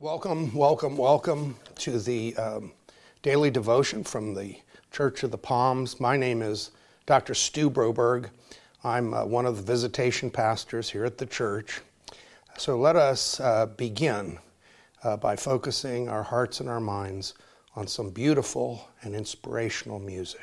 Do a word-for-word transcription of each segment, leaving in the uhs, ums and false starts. Welcome, welcome, welcome to the um, daily devotion from the Church of the Palms. My name is Doctor Stu Broberg. I'm uh, one of the visitation pastors here at the church. So let us uh, begin uh, by focusing our hearts and our minds on some beautiful and inspirational music.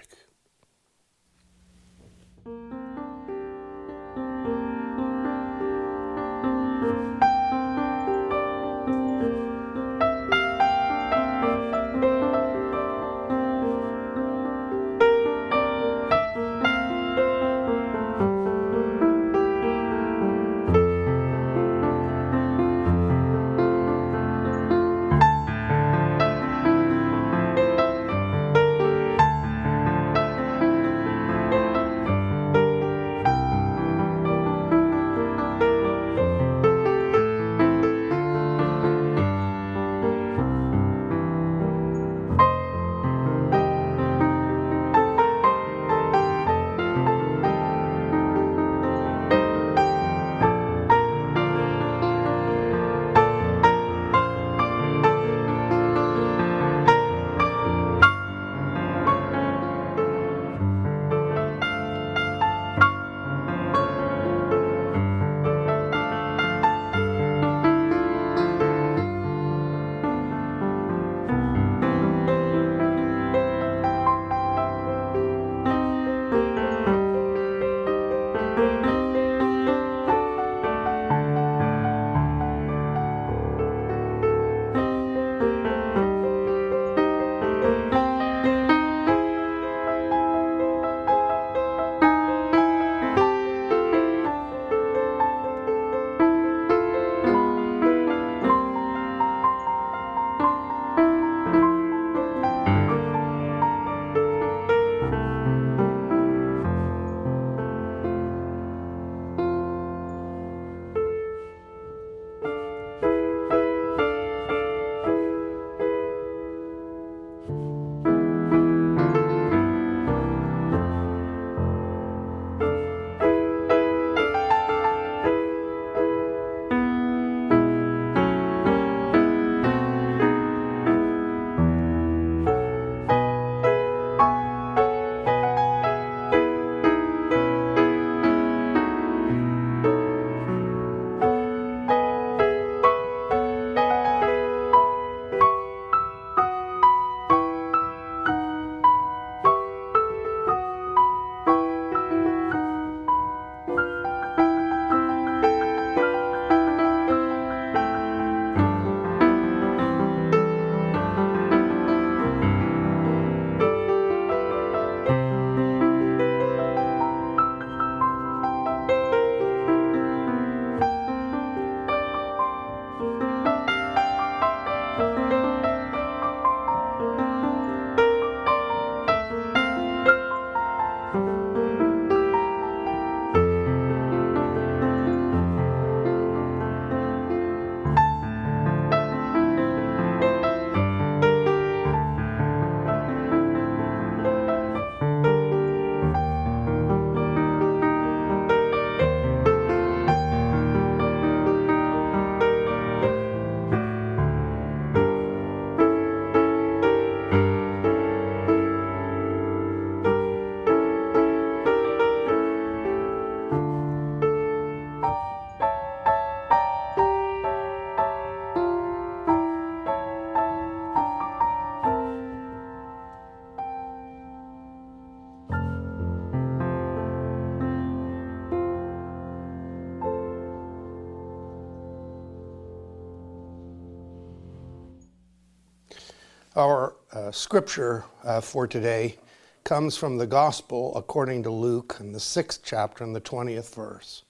Our uh, scripture uh, for today comes from the Gospel according to Luke in the sixth chapter and the twentieth verse.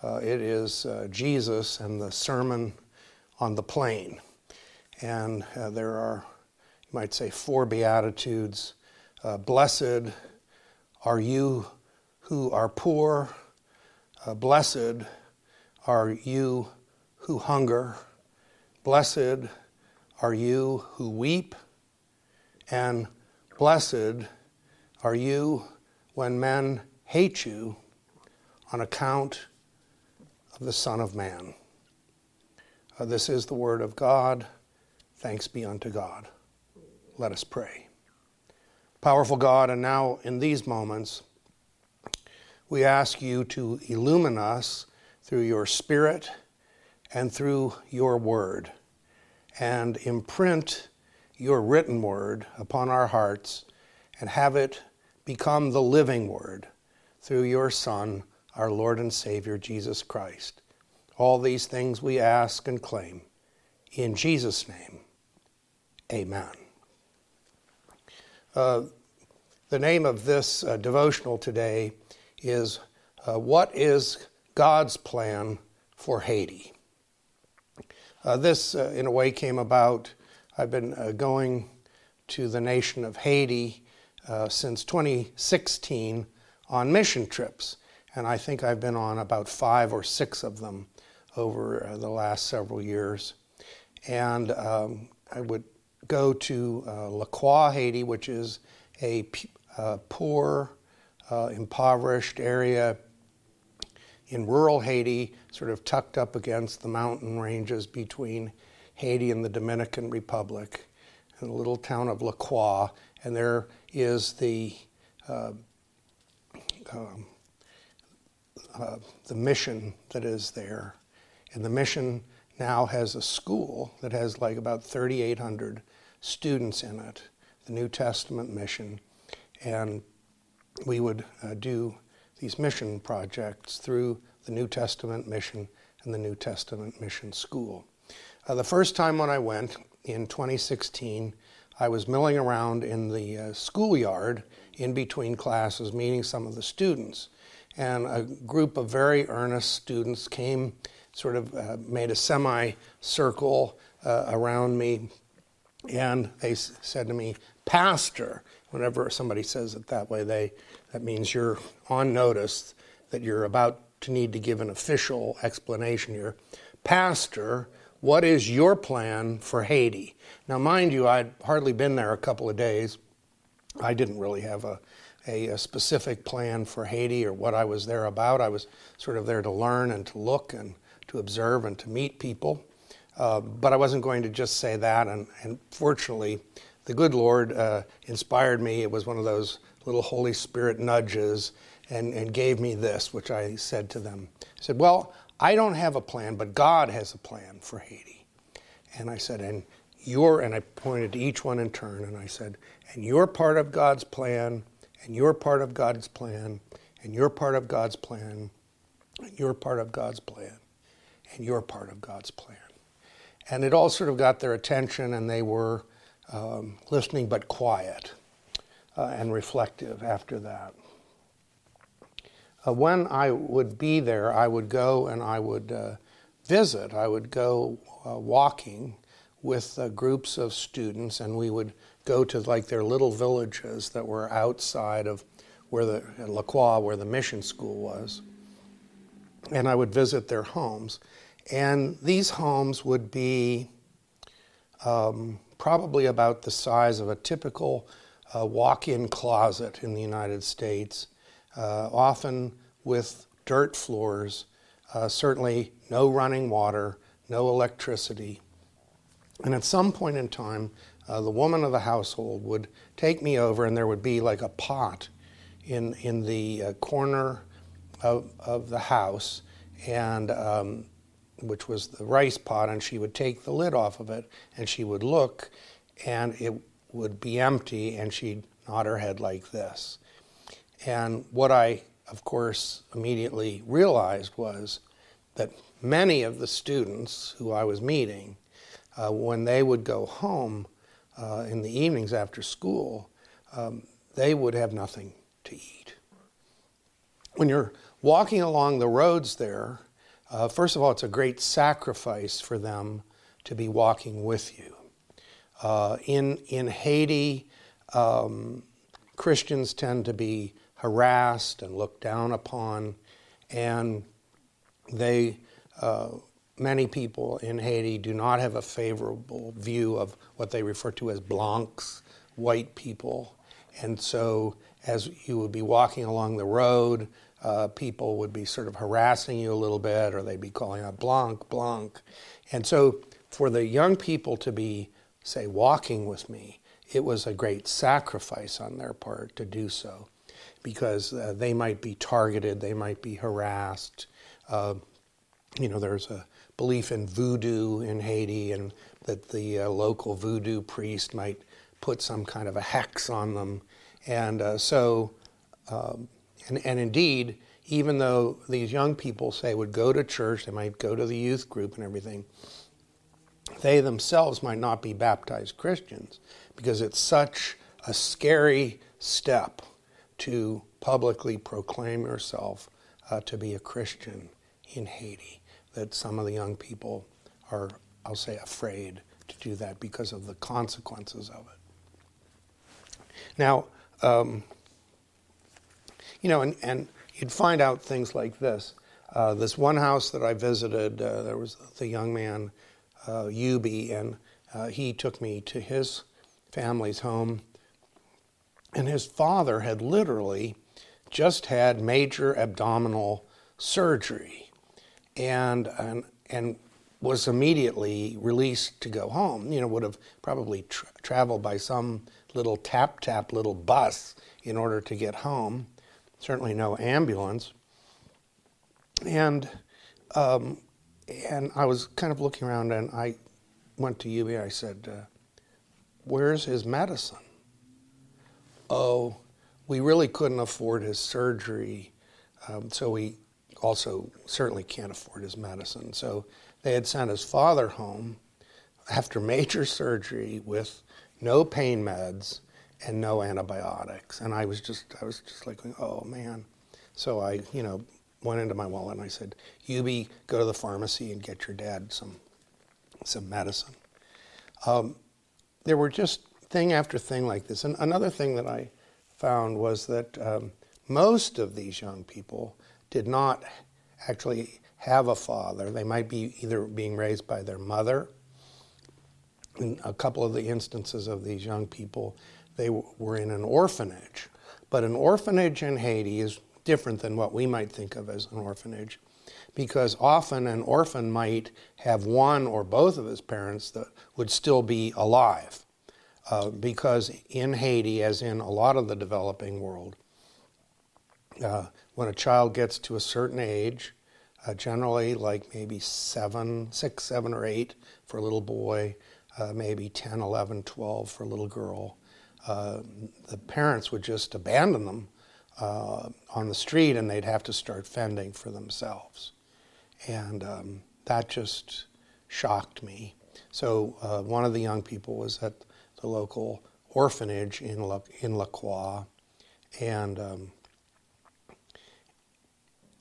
Uh, it is uh, Jesus and the Sermon on the Plain. And uh, there are, you might say, four Beatitudes. Uh, blessed are you who are poor. Uh, blessed are you who hunger. Blessed are you who weep, and blessed are you when men hate you on account of the Son of Man. Uh, this is the word of God. Thanks be unto God. Let us pray. Powerful God, and now in these moments, we ask you to illumine us through your Spirit and through your word, and imprint your written word upon our hearts and have it become the living word through your Son, our Lord and Savior, Jesus Christ. All these things we ask and claim. In Jesus' name, amen. Uh, the name of this uh, devotional today is, uh, What is God's Plan for Haiti? Uh, this, uh, in a way, came about. I've been uh, going to the nation of Haiti uh, since twenty sixteen on mission trips, and I think I've been on about five or six of them over uh, the last several years. And um, I would go to uh, La Croix, Haiti, which is a p- uh, poor, uh, impoverished area in rural Haiti, sort of tucked up against the mountain ranges between Haiti and the Dominican Republic, and the little town of La Croix. And there is the uh, um, uh, the mission that is there, and the mission now has a school that has like about thirty-eight hundred students in it, the New Testament Mission, and we would uh, do these mission projects through the New Testament Mission and the New Testament Mission School. Uh, the first time when I went in twenty sixteen, I was milling around in the uh, schoolyard in between classes, meeting some of the students. And a group of very earnest students came, sort of uh, made a semi-circle uh, around me, and they s- said to me, "Pastor," whenever somebody says it that way, they that means you're on notice that you're about to need to give an official explanation here. "Pastor, what is your plan for Haiti?" Now, mind you, I'd hardly been there a couple of days. I didn't really have a, a, a specific plan for Haiti or what I was there about. I was sort of there to learn and to look and to observe and to meet people. Uh, but I wasn't going to just say that. And, and fortunately, the good Lord uh, inspired me. It was one of those little Holy Spirit nudges and, and gave me this, which I said to them. I said, "Well, I don't have a plan, but God has a plan for Haiti." And I said, and you're, and I pointed to each one in turn, and I said, "And you're part of God's plan, and you're part of God's plan, and you're part of God's plan, and you're part of God's plan, and you're part of God's plan." And it all sort of got their attention, and they were um, listening but quiet uh, and reflective after that. Uh, when I would be there, I would go and I would uh, visit. I would go uh, walking with uh, groups of students, and we would go to like their little villages that were outside of where the La Croix, where the mission school was. And I would visit their homes. And these homes would be um, probably about the size of a typical uh, walk-in closet in the United States. Uh, often with dirt floors, uh, certainly no running water, no electricity. And at some point in time, uh, the woman of the household would take me over, and there would be like a pot in in the uh, corner of, of the house, and um, which was the rice pot, and she would take the lid off of it, and she would look, and it would be empty, and she'd nod her head like this. And what I, of course, immediately realized was that many of the students who I was meeting, uh, when they would go home uh, in the evenings after school, um, they would have nothing to eat. When you're walking along the roads there, uh, first of all, it's a great sacrifice for them to be walking with you. Uh, in, in Haiti, um, Christians tend to be harassed and looked down upon, and they, uh, many people in Haiti do not have a favorable view of what they refer to as blancs, white people. And so as you would be walking along the road, uh, people would be sort of harassing you a little bit, or they'd be calling out Blanc, Blanc. And so for the young people to be, say, walking with me, it was a great sacrifice on their part to do so, because uh, they might be targeted, they might be harassed. Uh, you know, there's a belief in voodoo in Haiti, and that the uh, local voodoo priest might put some kind of a hex on them. And uh, so, um, and, and indeed, even though these young people, say, would go to church, they might go to the youth group and everything, they themselves might not be baptized Christians, because it's such a scary step to publicly proclaim yourself uh, to be a Christian in Haiti, that some of the young people are, I'll say, afraid to do that because of the consequences of it. Now, um, you know, and, and you'd find out things like this. Uh, this one house that I visited, uh, there was the young man, uh, Yubi, and uh, he took me to his family's home, and his father had literally just had major abdominal surgery, and and and was immediately released to go home. You know, would have probably tra- traveled by some little tap tap little bus in order to get home. Certainly no ambulance. And um, and I was kind of looking around, and I went to Yubi. I said, uh, "Where's his medicine?" Oh, we really couldn't afford his surgery, um, so we also certainly can't afford his medicine. So they had sent his father home after major surgery with no pain meds and no antibiotics. And I was just, I was just like, oh man. So I, you know, went into my wallet and I said, "Yubi, go to the pharmacy and get your dad some, some medicine." Um, there were just thing after thing like this. And another thing that I found was that um, most of these young people did not actually have a father. They might be either being raised by their mother. In a couple of the instances of these young people, they w- were in an orphanage. But an orphanage in Haiti is different than what we might think of as an orphanage, because often an orphan might have one or both of his parents that would still be alive. Uh, because in Haiti, as in a lot of the developing world, uh, when a child gets to a certain age, uh, generally like maybe seven, six, seven, or eight for a little boy, uh, maybe ten, eleven, twelve for a little girl, uh, the parents would just abandon them uh, on the street, and they'd have to start fending for themselves. And um, that just shocked me. So uh, one of the young people was at the local orphanage in La, in La Croix, and um,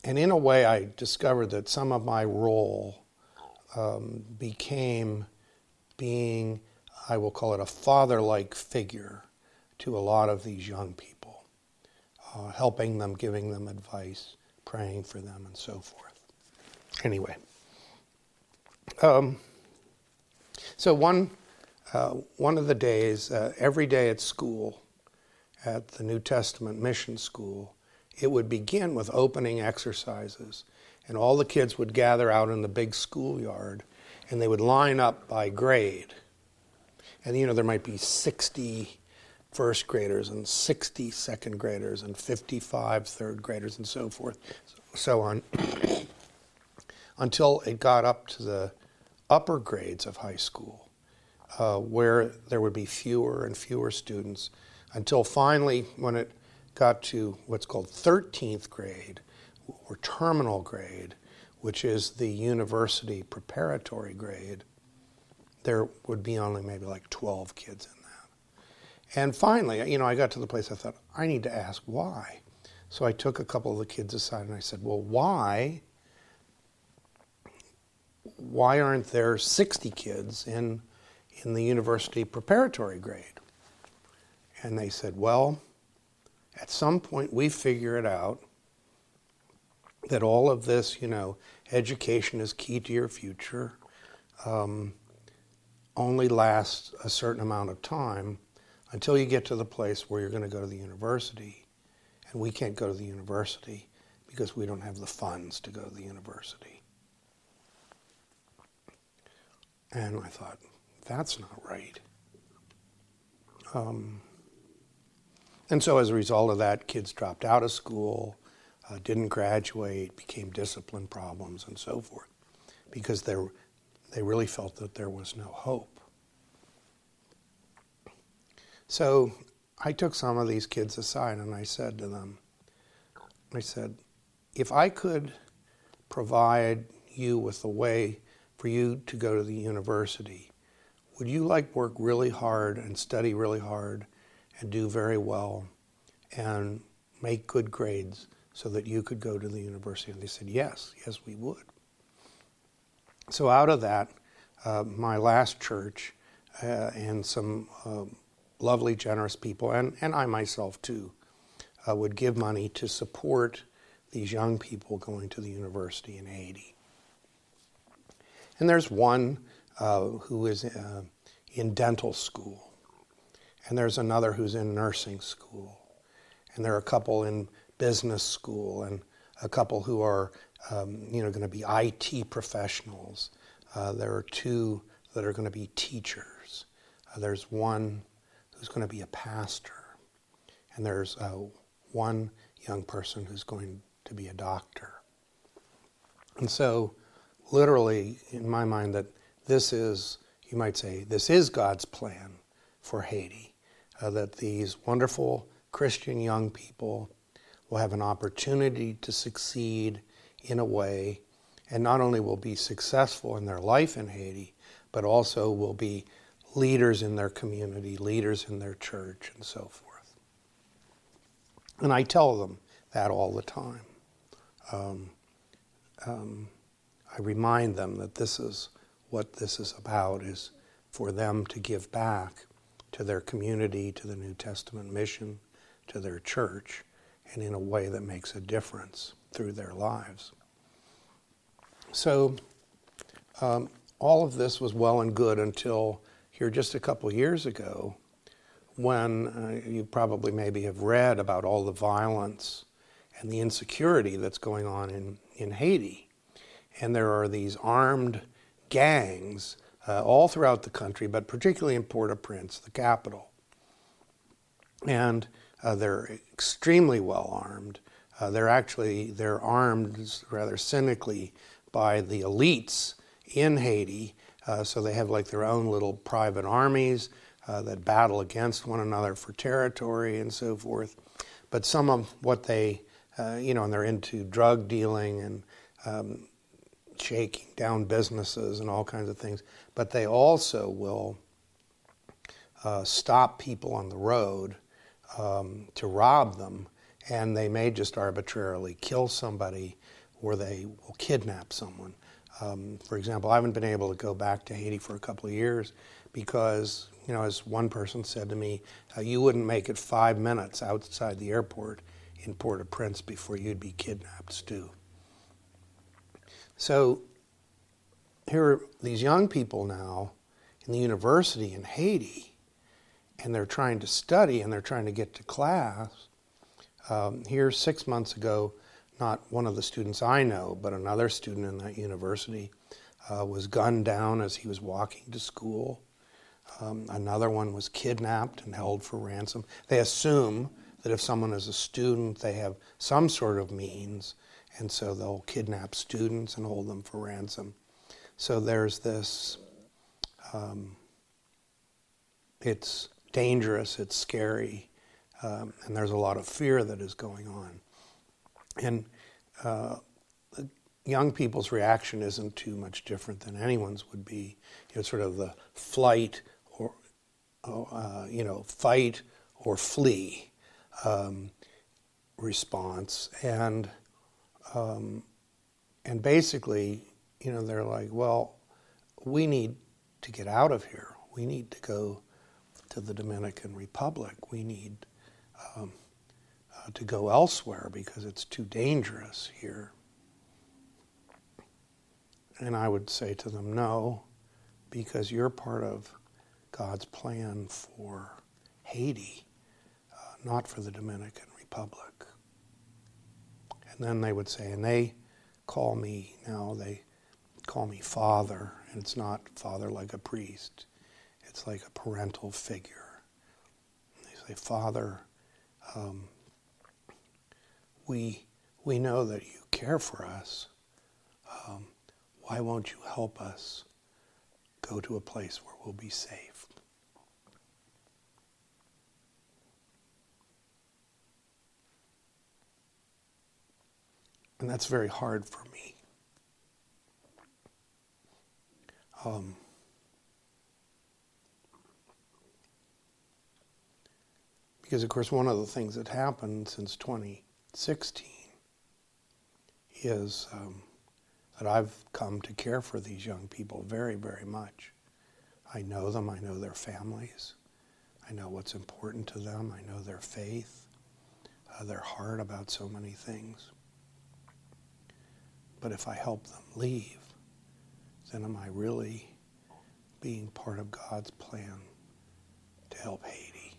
and in a way I discovered that some of my role um, became being, I will call it, a father-like figure to a lot of these young people, uh, helping them, giving them advice, praying for them, and so forth. Anyway, um, so one. Uh, one of the days, uh, every day at school, at the New Testament Mission School, it would begin with opening exercises. And all the kids would gather out in the big schoolyard, and they would line up by grade. And, you know, there might be sixty first graders and sixty second graders and fifty-five third graders and so forth, so on, until it got up to the upper grades of high school. Uh, where there would be fewer and fewer students, until finally, when it got to what's called thirteenth grade, or terminal grade, which is the university preparatory grade, there would be only maybe like twelve kids in that. And finally, you know, I got to the place I thought, I need to ask why. So I took a couple of the kids aside and I said, well, why, why aren't there sixty kids in in the university preparatory grade? And they said, well, at some point we figure it out that all of this, you know, education is key to your future, um, only lasts a certain amount of time until you get to the place where you're going to go to the university. And we can't go to the university because we don't have the funds to go to the university. And I thought, that's not right. Um, and so as a result of that, kids dropped out of school, uh, didn't graduate, became discipline problems and so forth, because they, they really felt that there was no hope. So I took some of these kids aside and I said to them, I said, if I could provide you with a way for you to go to the university, would you like work really hard and study really hard and do very well and make good grades so that you could go to the university? And they said, yes, yes, we would. So out of that, uh, my last church uh, and some uh, lovely, generous people, and, and I myself too, uh, would give money to support these young people going to the university in Haiti. And there's one uh, who is uh, in dental school, and there's another who's in nursing school, and there are a couple in business school, and a couple who are um, you know, going to be I T professionals. Uh, there are two that are going to be teachers. Uh, there's one who's going to be a pastor, and there's uh, one young person who's going to be a doctor. And so, literally, in my mind, that this is, you might say, this is God's plan for Haiti, uh, that these wonderful Christian young people will have an opportunity to succeed in a way, and not only will be successful in their life in Haiti, but also will be leaders in their community, leaders in their church, and so forth. And I tell them that all the time. Um, um, I remind them that this is what this is about, is for them to give back to their community, to the New Testament mission, to their church, and in a way that makes a difference through their lives. So um, all of this was well and good until here just a couple years ago, when uh, you probably maybe have read about all the violence and the insecurity that's going on in, in Haiti. And there are these armed gangs uh, all throughout the country, but particularly in Port-au-Prince, the capital. And uh, they're extremely well armed. Uh, they're actually, they're armed rather cynically by the elites in Haiti. Uh, so they have like their own little private armies uh, that battle against one another for territory and so forth. But some of what they, uh, you know, and they're into drug dealing and um, shaking down businesses and all kinds of things, but they also will uh, stop people on the road um, to rob them, and they may just arbitrarily kill somebody, or they will kidnap someone. Um, for example, I haven't been able to go back to Haiti for a couple of years because, you know, as one person said to me, uh, you wouldn't make it five minutes outside the airport in Port-au-Prince before you'd be kidnapped, Stu. So here are these young people now in the university in Haiti, and they're trying to study and they're trying to get to class. Um, here six months ago, not one of the students I know, but another student in that university uh, was gunned down as he was walking to school. Um, another one was kidnapped and held for ransom. They assume that if someone is a student, they have some sort of means, and so they'll kidnap students and hold them for ransom. So there's this, um, it's dangerous, it's scary, um, and there's a lot of fear that is going on. And uh, young people's reaction isn't too much different than anyone's would be. You know, sort of the flight or, uh, you know, fight or flee um, response. And Um, and basically, you know, they're like, well, we need to get out of here. We need to go to the Dominican Republic. We need um, uh, to go elsewhere because it's too dangerous here. And I would say to them, no, because you're part of God's plan for Haiti, uh, not for the Dominican Republic. And then they would say, and they call me, now they call me Father, and it's not Father like a priest. It's like a parental figure. And they say, Father, um, we we know that you care for us. Um, why won't you help us go to a place where we'll be safe? And that's very hard for me. Um, because, of course, one of the things that happened since twenty sixteen is um, that I've come to care for these young people very, very much. I know them. I know their families. I know what's important to them. I know their faith, uh, their heart about so many things. But if I help them leave, then am I really being part of God's plan to help Haiti?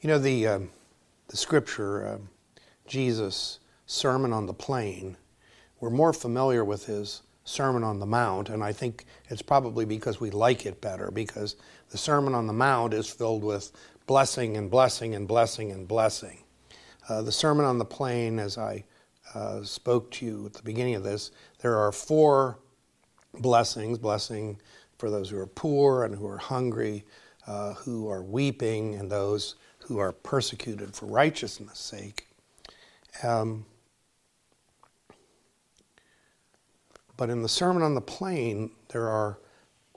You know, the um, the scripture, um, Jesus' Sermon on the Plain, we're more familiar with his Sermon on the Mount, and I think it's probably because we like it better, because the Sermon on the Mount is filled with blessing and blessing and blessing and blessing. Uh, the Sermon on the Plain, as I Uh, spoke to you at the beginning of this, there are four blessings, blessing for those who are poor and who are hungry, uh, who are weeping, and those who are persecuted for righteousness' sake. Um, but in the Sermon on the Plain, there are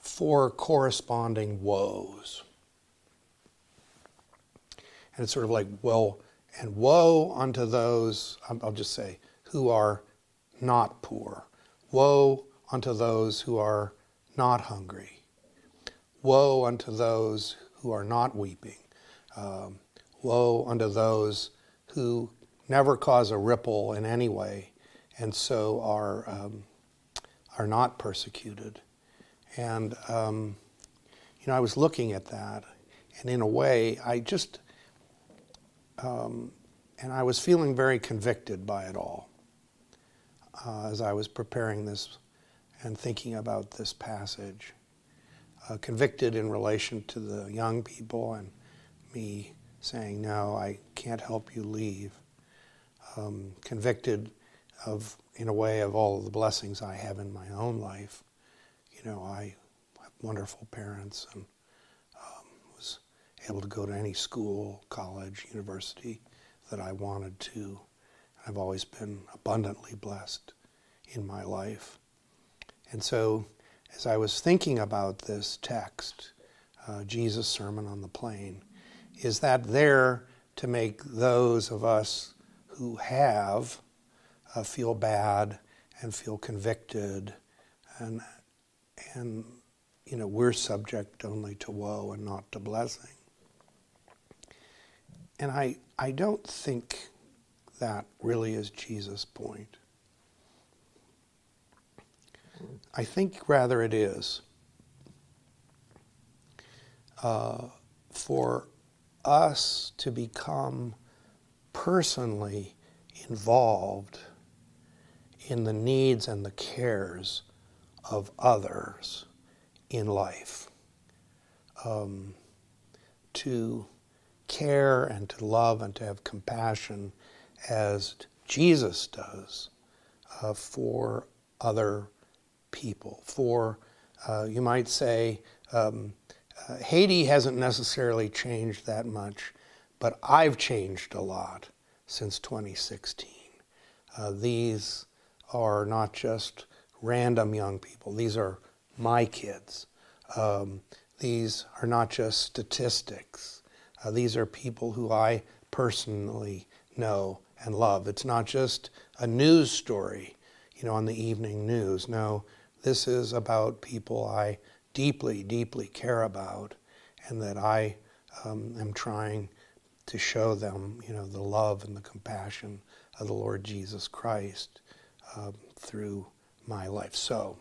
four corresponding woes. And it's sort of like, well, and woe unto those, I'll just say, who are not poor. Woe unto those who are not hungry. Woe unto those who are not weeping. Um, woe unto those who never cause a ripple in any way and so are um, are not persecuted. And, um, you know, I was looking at that, and in a way, I just... Um, and I was feeling very convicted by it all uh, as I was preparing this and thinking about this passage. Uh, convicted in relation to the young people and me saying, no, I can't help you leave. Um, convicted of, in a way, of all of the blessings I have in my own life. You know, I have wonderful parents and able to go to any school, college, university that I wanted to. I've always been abundantly blessed in my life. And so as I was thinking about this text, uh, Jesus' Sermon on the Plain, is that there to make those of us who have uh, feel bad and feel convicted and, and, you know, we're subject only to woe and not to blessing. And I, I don't think that really is Jesus' point. I think rather it is uh, for us to become personally involved in the needs and the cares of others in life. Um, to... care and to love and to have compassion as Jesus does uh, for other people. For, uh, you might say, um, uh, Haiti hasn't necessarily changed that much, but I've changed a lot since twenty sixteen. Uh, these are not just random young people. These are my kids. Um, these are not just statistics. Uh, these are people who I personally know and love. It's not just a news story, you know, on the evening news. No, this is about people I deeply, deeply care about and that I um, am trying to show them, you know, the love and the compassion of the Lord Jesus Christ uh, through my life. So,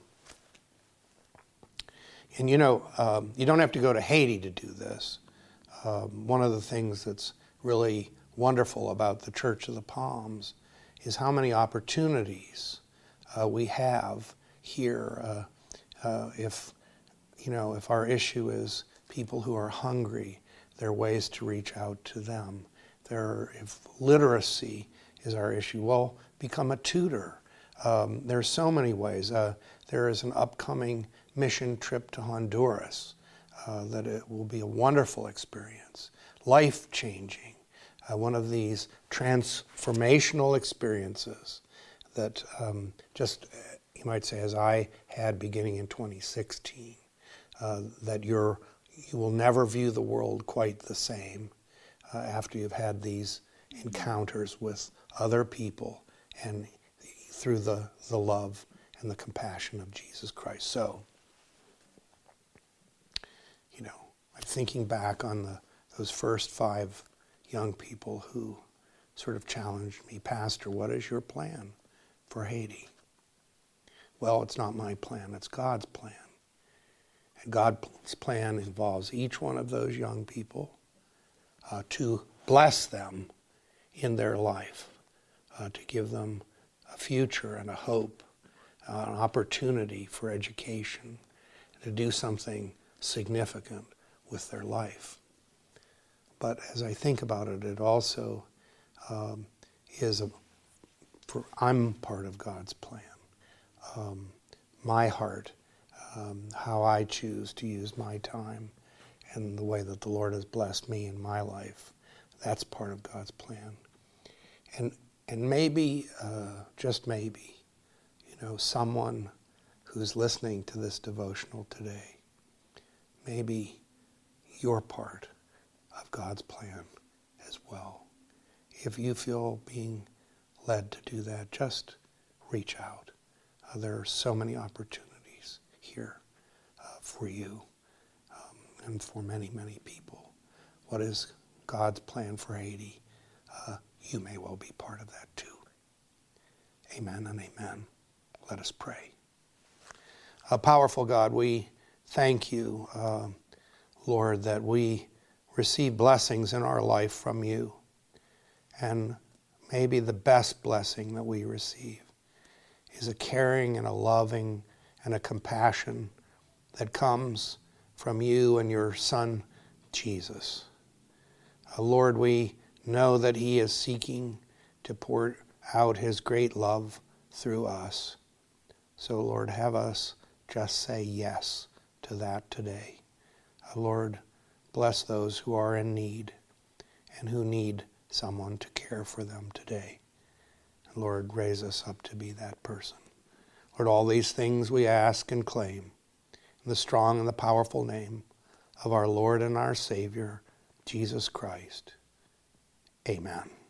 and you know, um, you don't have to go to Haiti to do this. Um, one of the things that's really wonderful about the Church of the Palms is how many opportunities uh, we have here. Uh, uh, if you know, if our issue is people who are hungry, there are ways to reach out to them. There, are, if literacy is our issue, well, become a tutor. Um, there are so many ways. Uh, there is an upcoming mission trip to Honduras uh, that it will be a wonderful experience, life-changing, uh, one of these transformational experiences that um, just, you might say, as I had beginning in twenty sixteen, uh, that you're, you will never view the world quite the same uh, after you've had these encounters with other people and through the, the love and the compassion of Jesus Christ. So, you know, I'm thinking back on the, those first five young people who sort of challenged me, Pastor, what is your plan for Haiti? Well, it's not my plan, it's God's plan. And God's plan involves each one of those young people uh, to bless them in their life, uh, to give them a future and a hope, uh, an opportunity for education, to do something significant with their life. But as I think about it, it also um, is, a, for, I'm part of God's plan. Um, my heart, um, how I choose to use my time and the way that the Lord has blessed me in my life, that's part of God's plan. And And maybe, uh, just maybe, you know, someone who's listening to this devotional today, maybe you're part of God's plan as well. If you feel being led to do that, just reach out. Uh, there are so many opportunities here uh, for you um, and for many, many people. What is God's plan for Haiti? Uh, You may well be part of that too. Amen and amen. Let us pray. Uh, powerful God, we thank you, uh, Lord, that we receive blessings in our life from you. And maybe the best blessing that we receive is a caring and a loving and a compassion that comes from you and your Son, Jesus. Uh, Lord, we know that he is seeking to pour out his great love through us. So, Lord, have us just say yes to that today. Uh, Lord, bless those who are in need and who need someone to care for them today. And Lord, raise us up to be that person. Lord, all these things we ask and claim in the strong and the powerful name of our Lord and our Savior, Jesus Christ. Amen.